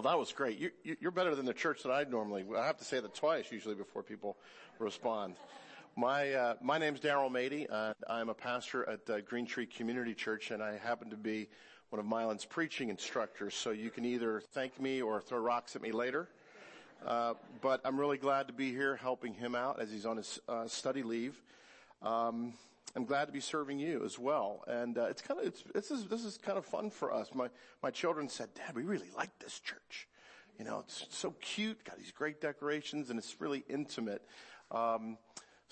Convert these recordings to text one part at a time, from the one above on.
Oh, that was great. You're better than the church that I'd normally. I have to say that twice usually before people respond. My name's Daryl Mady. I'm a pastor at Green Tree Community Church, and I happen to be one of Mylon's preaching instructors. So you can either thank me or throw rocks at me later. But I'm really glad to be here helping him out as he's on his study leave. I'm glad to be serving you as well, and this is kind of fun for us. My children said, "Dad, we really like this church. You know, it's so cute, got these great decorations, and it's really intimate."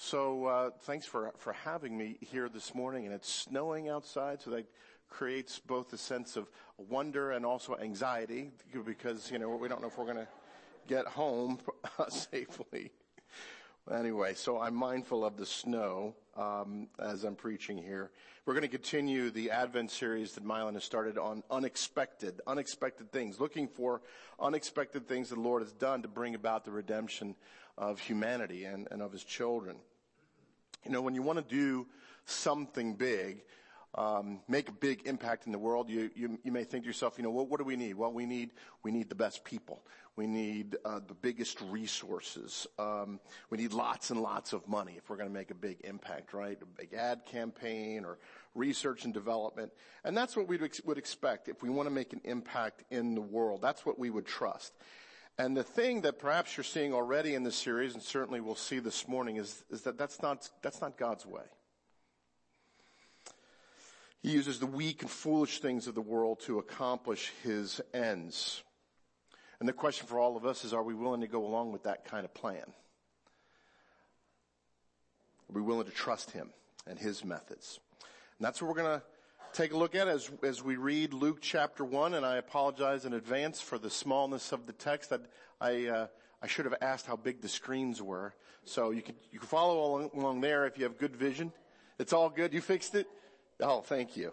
So thanks for having me here this morning. And it's snowing outside, so that creates both a sense of wonder and also anxiety because we don't know if we're going to get home safely. Anyway, so I'm mindful of the snow as I'm preaching here. We're going to continue the Advent series that Mylon has started on unexpected things, looking for unexpected things that the Lord has done to bring about the redemption of humanity and of his children. You know, when you want to do something big, make a big impact in the world, you may think to yourself, what do we need? Well, we need the best people. We need the biggest resources. We need lots and lots of money if we're going to make a big impact, right? A big ad campaign or research and development. And that's what we would expect if we want to make an impact in the world. That's what we would trust. And the thing that perhaps you're seeing already in the series, and certainly we'll see this morning, is that that's not God's way. He uses the weak and foolish things of the world to accomplish his ends. And the question for all of us is, are we willing to go along with that kind of plan? Are we willing to trust him and his methods? And that's what we're going to take a look at as we read Luke chapter 1. And I apologize in advance for the smallness of the text. I should have asked how big the screens were. So you can follow along there if you have good vision. It's all good. You fixed it? Oh, thank you.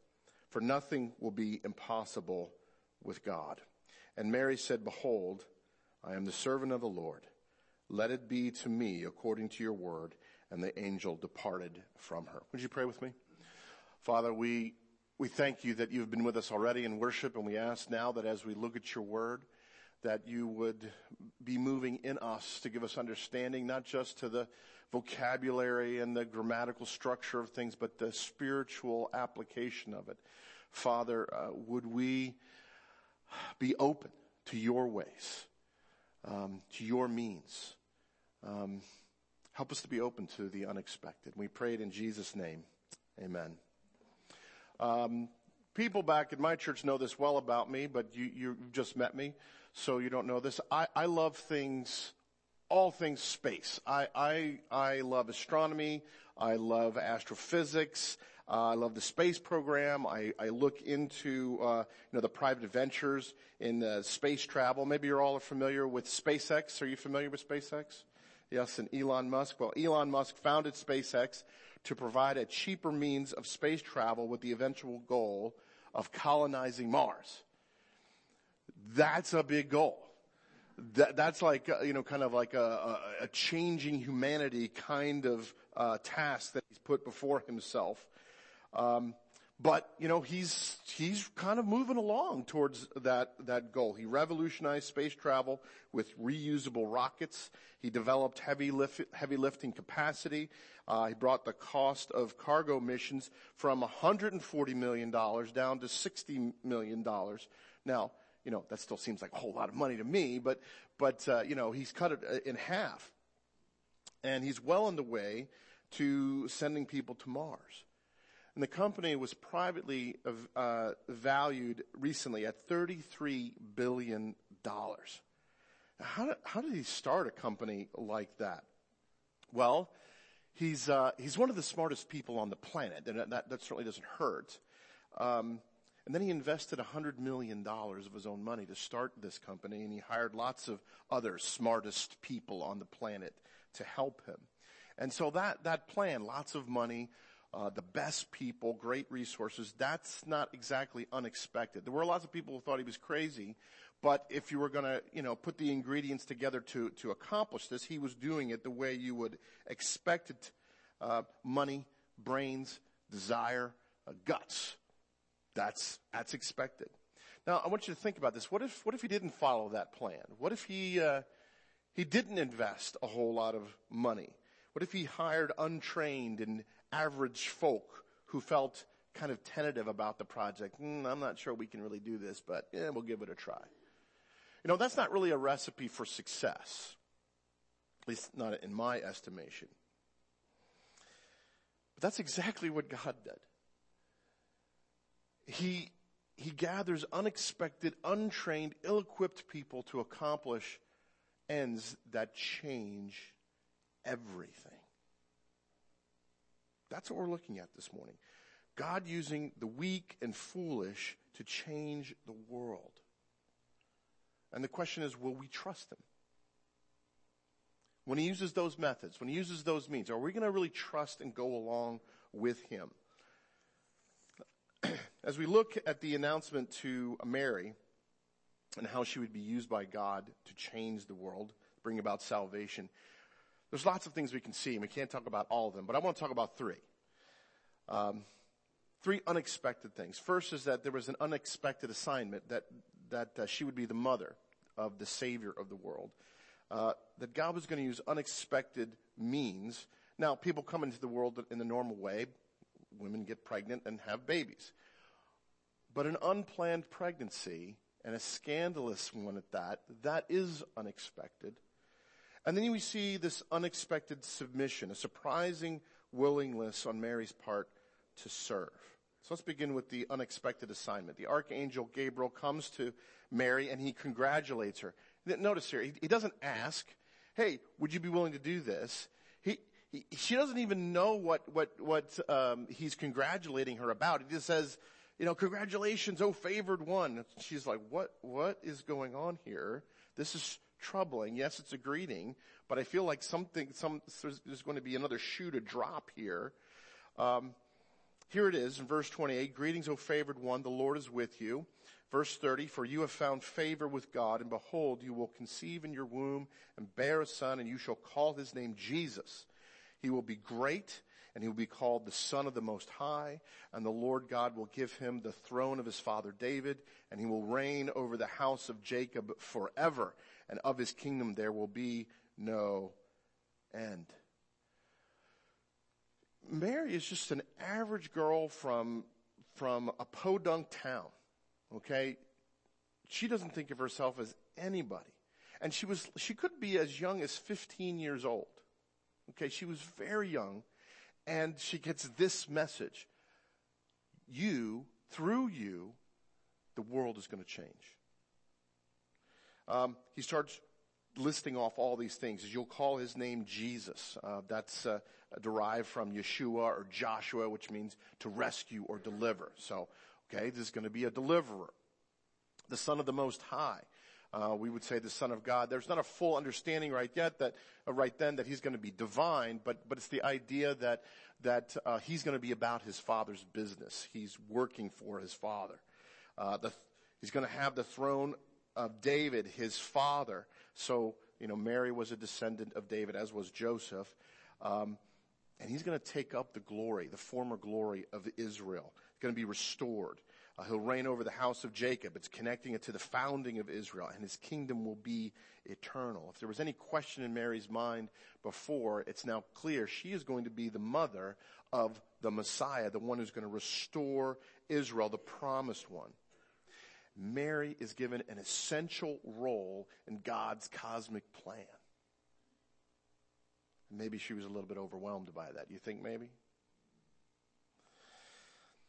For nothing will be impossible with God." And Mary said, "Behold, I am the servant of the Lord. Let it be to me according to your word." And the angel departed from her. Would you pray with me? Father, we thank you that you've been with us already in worship, and we ask now that as we look at your word, that you would be moving in us to give us understanding, not just to the vocabulary and the grammatical structure of things, but the spiritual application of it. Father, would we be open to your ways, to your means? Help us to be open to the unexpected. We pray it in Jesus' name. Amen. People back at my church know this well about me, but you just met me, so you don't know this. I love things, all things space. I love astronomy. I love astrophysics. I love the space program. I look into, the private adventures in space travel. Maybe you're all familiar with SpaceX. Are you familiar with SpaceX? Yes, and Elon Musk. Well, Elon Musk founded SpaceX to provide a cheaper means of space travel with the eventual goal of colonizing Mars. That's a big goal. that's like, you know, kind of like a changing humanity kind of task that he's put before himself. But, you know, he's kind of moving along towards that goal. He revolutionized space travel with reusable rockets. He developed heavy lifting capacity. He brought the cost of cargo missions from $140 million down to $60 million. Now, you know, that still seems like a whole lot of money to me, but you know, he's cut it in half. And he's well on the way to sending people to Mars. And the company was privately valued recently at $33 billion. Now, how did he start a company like that? Well, he's one of the smartest people on the planet, and that certainly doesn't hurt. And then he invested $100 million of his own money to start this company, and he hired lots of other smartest people on the planet to help him. And so that plan, lots of money, the best people, great resources, that's not exactly unexpected. There were lots of people who thought he was crazy, but if you were going to, you know, put the ingredients together to accomplish this, he was doing it the way you would expect it. Money, brains, desire, guts. That's expected. Now, I want you to think about this. What if he didn't follow that plan? What if he didn't invest a whole lot of money? What if he hired untrained and average folk who felt kind of tentative about the project? I'm not sure we can really do this, but we'll give it a try. You know, that's not really a recipe for success, at least not in my estimation. But that's exactly what God did. He gathers unexpected, untrained, ill-equipped people to accomplish ends that change everything. That's what we're looking at this morning. God using the weak and foolish to change the world. And the question is, will we trust him? When he uses those methods, when he uses those means, are we going to really trust and go along with him? As we look at the announcement to Mary and how she would be used by God to change the world, bring about salvation, there's lots of things we can see, and we can't talk about all of them, but I want to talk about three. Three unexpected things. First is that there was an unexpected assignment that she would be the mother of the Savior of the world, that God was going to use unexpected means. Now, people come into the world in the normal way. Women get pregnant and have babies. But an unplanned pregnancy, and a scandalous one at that is unexpected. And then we see this unexpected submission, a surprising willingness on Mary's part to serve. So let's begin with the unexpected assignment. The archangel Gabriel comes to Mary and he congratulates her. Notice here, he doesn't ask, hey, would you be willing to do this? She doesn't even know what he's congratulating her about. He just says, you know, congratulations, oh favored one. She's like, what is going on here? This is troubling. Yes, it's a greeting, but I feel like there's going to be another shoe to drop here. Here it is in verse 28, greetings, O favored one, the Lord is with you. Verse 30, for you have found favor with God, and behold, you will conceive in your womb and bear a son, and you shall call his name Jesus. He will be great, and he will be called the Son of the Most High, and the Lord God will give him the throne of his father David, and he will reign over the house of Jacob forever, and of his kingdom there will be no end. Mary is just an average girl from a podunk town, okay? She doesn't think of herself as anybody. And she could be as young as 15 years old, okay? She was very young. And she gets this message. Through you, the world is going to change. He starts listing off all these things. You'll call his name Jesus. That's derived from Yeshua or Joshua, which means to rescue or deliver. So, okay, this is going to be a deliverer. The Son of the Most High. We would say the Son of God. There's not a full understanding right then that he's going to be divine, but it's the idea that he's going to be about his father's business. He's working for his father. He's going to have the throne of David, his father. So, you know, Mary was a descendant of David, as was Joseph. And he's going to take up the glory, the former glory of Israel. It's going to be restored. He'll reign over the house of Jacob. It's connecting it to the founding of Israel, and his kingdom will be eternal. If there was any question in Mary's mind before, it's now clear she is going to be the mother of the Messiah, the one who's going to restore Israel, the promised one. Mary is given an essential role in God's cosmic plan. Maybe she was a little bit overwhelmed by that. You think maybe?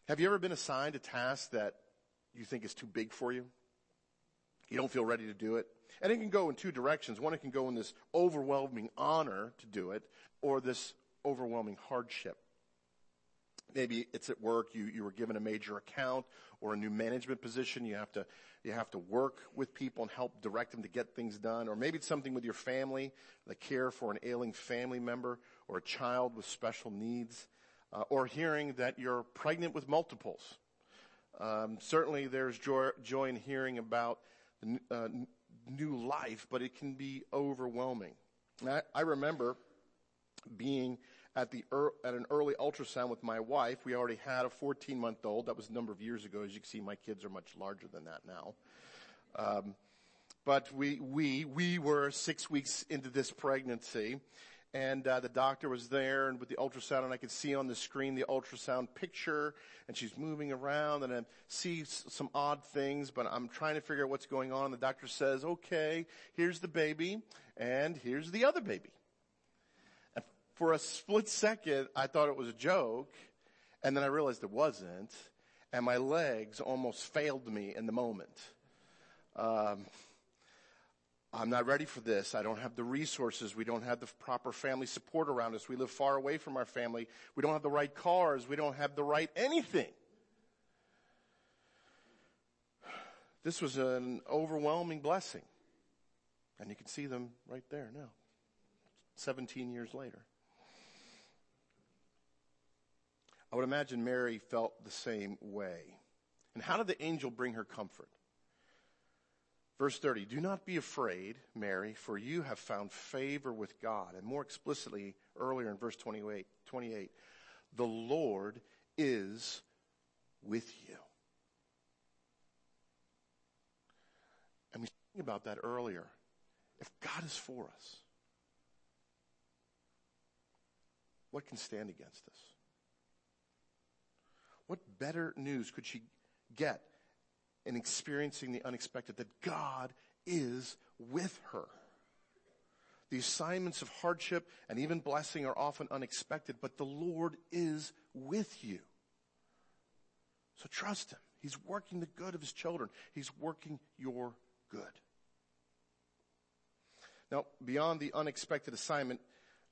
Have you ever been assigned a task that you think is too big for you? You don't feel ready to do it? And it can go in two directions. One, it can go in this overwhelming honor to do it, or this overwhelming hardship. Maybe it's at work, you were given a major account or a new management position. You have to work with people and help direct them to get things done. Or maybe it's something with your family, the care for an ailing family member or a child with special needs, or hearing that you're pregnant with multiples. Certainly there's joy in hearing about the new life, but it can be overwhelming. And I remember being at an early ultrasound with my wife. We already had a 14-month-old. That was a number of years ago. As you can see, my kids are much larger than that now. But we were 6 weeks into this pregnancy, and the doctor was there and with the ultrasound, and I could see on the screen the ultrasound picture, and she's moving around, and I see some odd things, but I'm trying to figure out what's going on. The doctor says, okay, here's the baby, and here's the other baby. For a split second, I thought it was a joke, and then I realized it wasn't, and my legs almost failed me in the moment. I'm not ready for this. I don't have the resources. We don't have the proper family support around us. We live far away from our family. We don't have the right cars. We don't have the right anything. This was an overwhelming blessing, and you can see them right there now, 17 years later. I would imagine Mary felt the same way. And how did the angel bring her comfort? Verse 30, do not be afraid, Mary, for you have found favor with God. And more explicitly, earlier in verse 28, the Lord is with you. And we spoke about that earlier. If God is for us, what can stand against us? What better news could she get in experiencing the unexpected, that God is with her? The assignments of hardship and even blessing are often unexpected, but the Lord is with you. So trust him. He's working the good of his children. He's working your good. Now, beyond the unexpected assignment,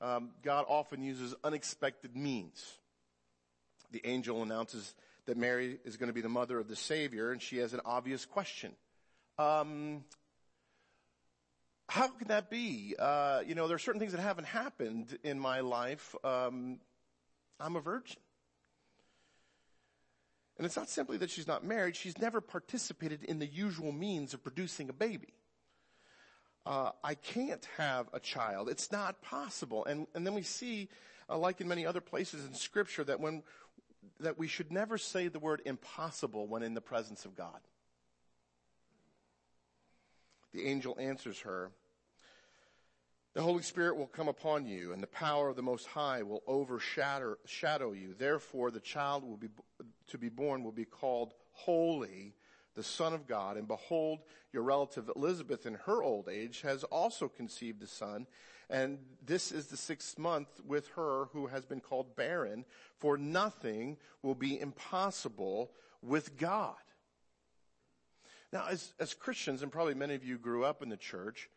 God often uses unexpected means. The angel announces that Mary is going to be the mother of the Savior, and she has an obvious question. How can that be? There are certain things that haven't happened in my life. I'm a virgin. And it's not simply that she's not married. She's never participated in the usual means of producing a baby. I can't have a child. It's not possible. And then we see, like in many other places in Scripture, that we should never say the word impossible when in the presence of God. The angel answers her, the Holy Spirit will come upon you, and the power of the Most High will overshadow you. Therefore, the child to be born will be called Holy, the Son of God. And behold, your relative Elizabeth in her old age has also conceived a son, and this is the 6th month with her who has been called barren, for nothing will be impossible with God. Now, as Christians, and probably many of you grew up in the church,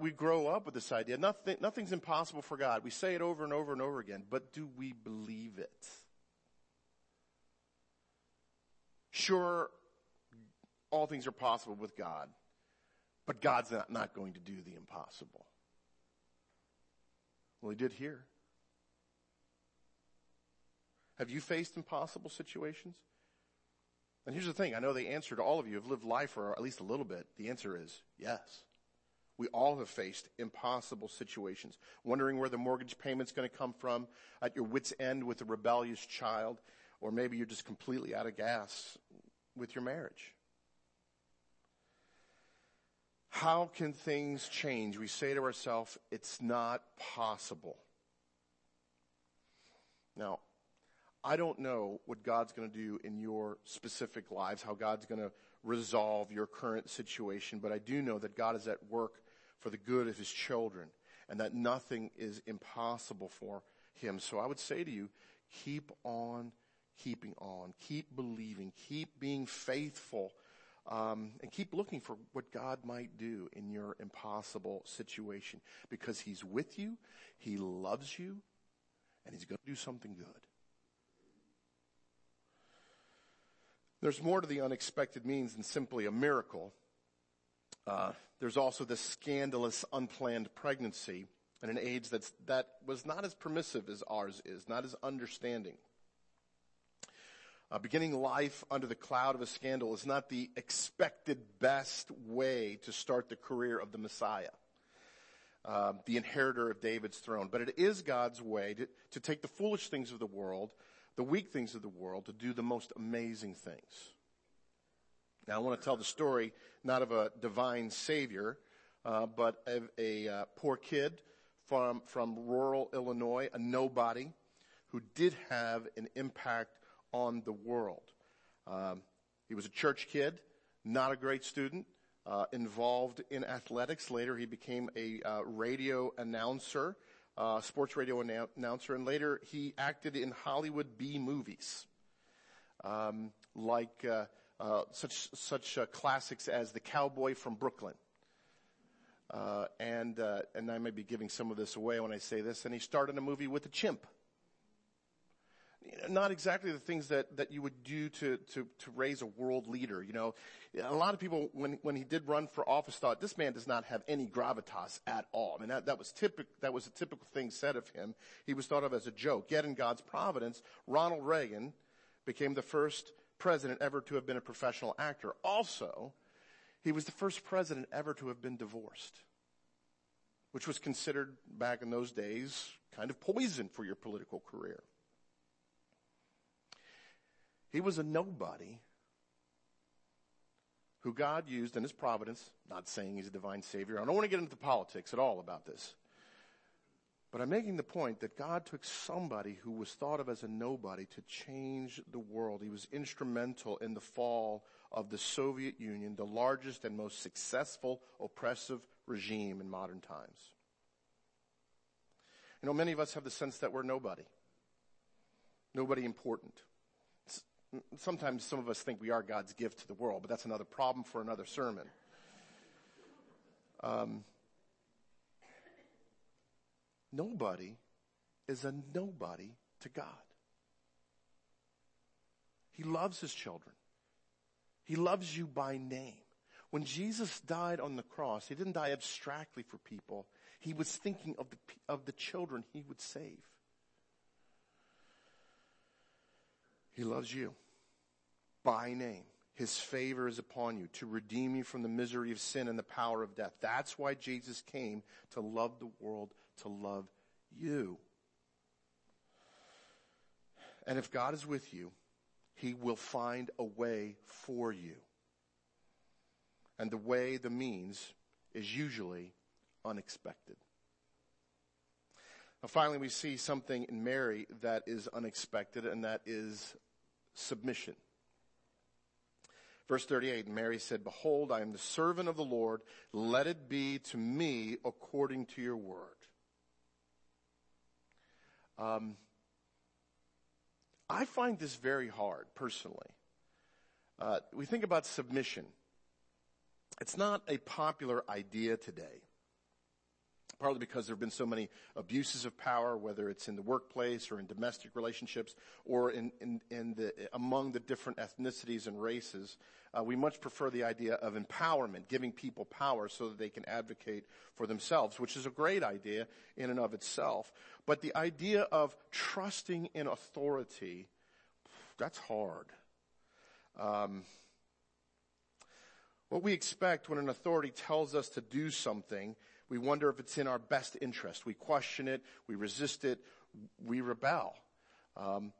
we grow up with this idea, nothing's impossible for God. We say it over and over and over again, but do we believe it? Sure, all things are possible with God, but God's not going to do the impossible. Well, he did here. Have you faced impossible situations? And here's the thing. I know the answer to all of you have lived life for at least a little bit. The answer is yes. We all have faced impossible situations, wondering where the mortgage payment's going to come from, at your wit's end with a rebellious child, or maybe you're just completely out of gas with your marriage. How can things change? We say to ourselves, it's not possible. Now, I don't know what God's going to do in your specific lives, how God's going to resolve your current situation, but I do know that God is at work for the good of his children and that nothing is impossible for him. So I would say to you, keep on keeping on, keep believing, keep being faithful, and keep looking for what God might do in your impossible situation, because he's with you, he loves you, and he's going to do something good. There's more to the unexpected means than simply a miracle. There's also this scandalous, unplanned pregnancy in an age that was not as permissive as ours is, not as understanding. Beginning life under the cloud of a scandal is not the expected best way to start the career of the Messiah, the inheritor of David's throne. But it is God's way to take the foolish things of the world, the weak things of the world, to do the most amazing things. Now, I want to tell the story not of a divine savior, but of a poor kid from rural Illinois, a nobody, who did have an impact on the world. He was a church kid, not a great student, involved in athletics. Later, he became a radio announcer, sports radio announcer, and later he acted in Hollywood B movies, like such classics as The Cowboy from Brooklyn. And I may be giving some of this away when I say this. And he starred in a movie with a chimp. Not exactly the things that you would do to raise a world leader. You know, a lot of people, when he did run for office, thought this man does not have any gravitas at all. I mean, that was a typical thing said of him. He was thought of as a joke. Yet in God's providence, Ronald Reagan became the first president ever to have been a professional actor. Also, he was the first president ever to have been divorced, which was considered back in those days kind of poison for your political career. He was a nobody who God used in his providence, not saying he's a divine savior. I don't want to get into politics at all about this. But I'm making the point that God took somebody who was thought of as a nobody to change the world. He was instrumental in the fall of the Soviet Union, the largest and most successful oppressive regime in modern times. You know, many of us have the sense that we're nobody important. Sometimes some of us think we are God's gift to the world, but that's another problem for another sermon. Nobody is a nobody to God. He loves his children. He loves you by name. When Jesus died on the cross, he didn't die abstractly for people. He was thinking of the children he would save. He loves you by name. His favor is upon you to redeem you from the misery of sin and the power of death. That's why Jesus came, to love the world, to love you. And if God is with you, he will find a way for you. And the way, the means, is usually unexpected. Now, finally, we see something in Mary that is unexpected, and that is submission. Verse 38, Mary said, "Behold, I am the servant of the Lord. Let it be to me according to your word." I find this very hard, personally. We think about submission. It's not a popular idea today. Partly because there have been so many abuses of power, whether it's in the workplace or in domestic relationships or among the different ethnicities and races. We much prefer the idea of empowerment, giving people power so that they can advocate for themselves, which is a great idea in and of itself. But the idea of trusting in authority, that's hard. What we expect when an authority tells us to do something, we wonder if it's in our best interest. We question it, we resist it, we rebel. In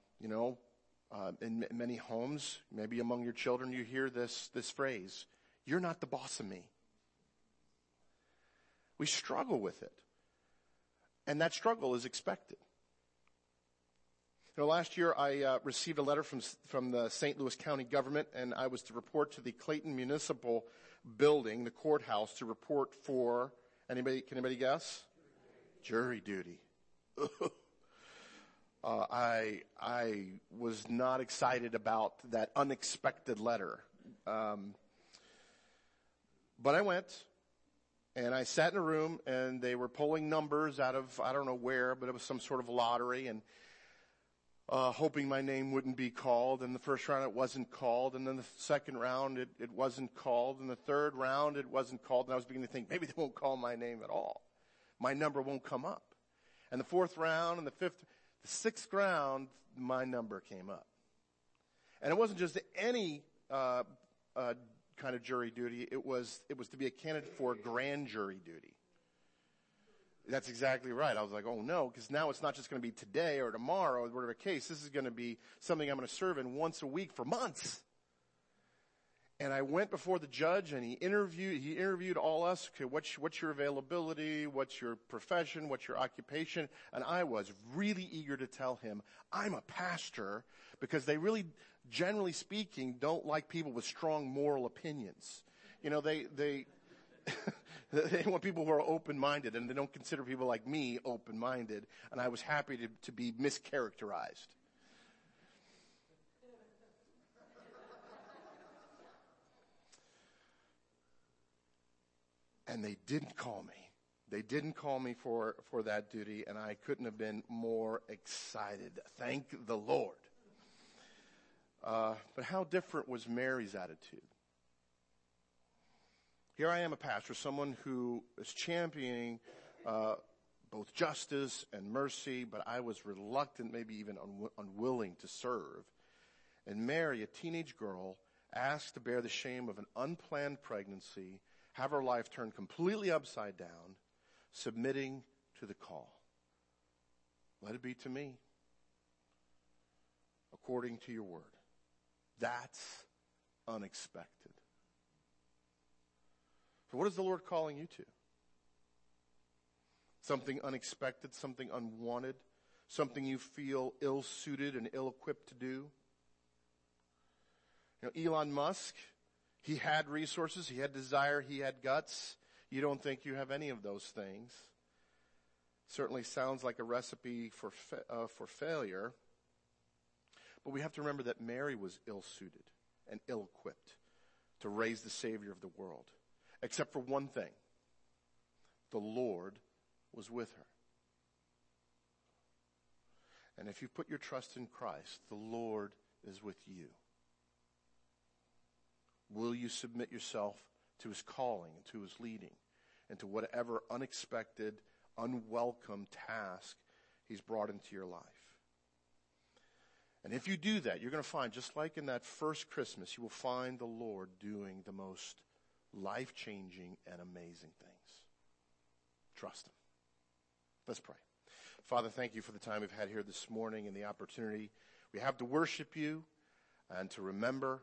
many homes, maybe among your children, you hear this phrase, "You're not the boss of me." We struggle with it. And that struggle is expected. You know, last year I received a letter from the St. Louis County government, and I was to report to the Clayton Municipal Building, the courthouse, to report for, can anybody guess? Jury duty. I was not excited about that unexpected letter. But I went, and I sat in a room, and they were pulling numbers out of, I don't know where, but it was some sort of lottery, and hoping my name wouldn't be called. And the first round it wasn't called, and then the second round it wasn't called, and the third round it wasn't called, and I was beginning to think, maybe they won't call my name at all. My number won't come up. And the fourth round and the fifth, the sixth round, my number came up. And it wasn't just any kind of jury duty, it was to be a candidate for grand jury duty. That's exactly right. I was like, oh no, because now it's not just going to be today or tomorrow or whatever case. This is going to be something I'm going to serve in once a week for months. And I went before the judge, and he interviewed all us. Okay, what's your availability? What's your profession? What's your occupation? And I was really eager to tell him, I'm a pastor, because they really, generally speaking, don't like people with strong moral opinions. You know, they they want people who are open-minded, and they don't consider people like me open-minded, and I was happy to be mischaracterized. And they didn't call me. They didn't call me for that duty, and I couldn't have been more excited. Thank the Lord. But how different was Mary's attitude? Here I am, a pastor, someone who is championing both justice and mercy, but I was reluctant, maybe even unwilling to serve. And Mary, a teenage girl, asked to bear the shame of an unplanned pregnancy, have her life turned completely upside down, submitting to the call. Let it be to me, according to your word. That's unexpected. So what is the Lord calling you to? Something unexpected, something unwanted, something you feel ill-suited and ill-equipped to do. You know, Elon Musk, he had resources, he had desire, he had guts. You don't think you have any of those things. Certainly sounds like a recipe for failure. But we have to remember that Mary was ill-suited and ill-equipped to raise the Savior of the world. Except for one thing. The Lord was with her. And if you put your trust in Christ, the Lord is with you. Will you submit yourself to his calling and to his leading and to whatever unexpected, unwelcome task he's brought into your life? And if you do that, you're going to find, just like in that first Christmas, you will find the Lord doing the most life-changing and amazing things. Trust him. Let's pray. Father, thank you for the time we've had here this morning and the opportunity we have to worship you and to remember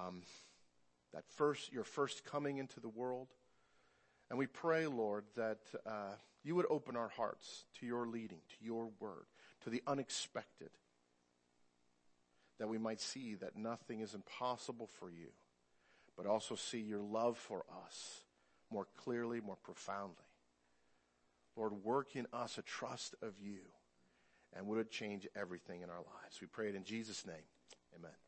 that your first coming into the world. And we pray, Lord, that you would open our hearts to your leading, to your word, to the unexpected, that we might see that nothing is impossible for you, but also see your love for us more clearly, more profoundly. Lord, work in us a trust of you, and would it change everything in our lives? We pray it in Jesus' name. Amen.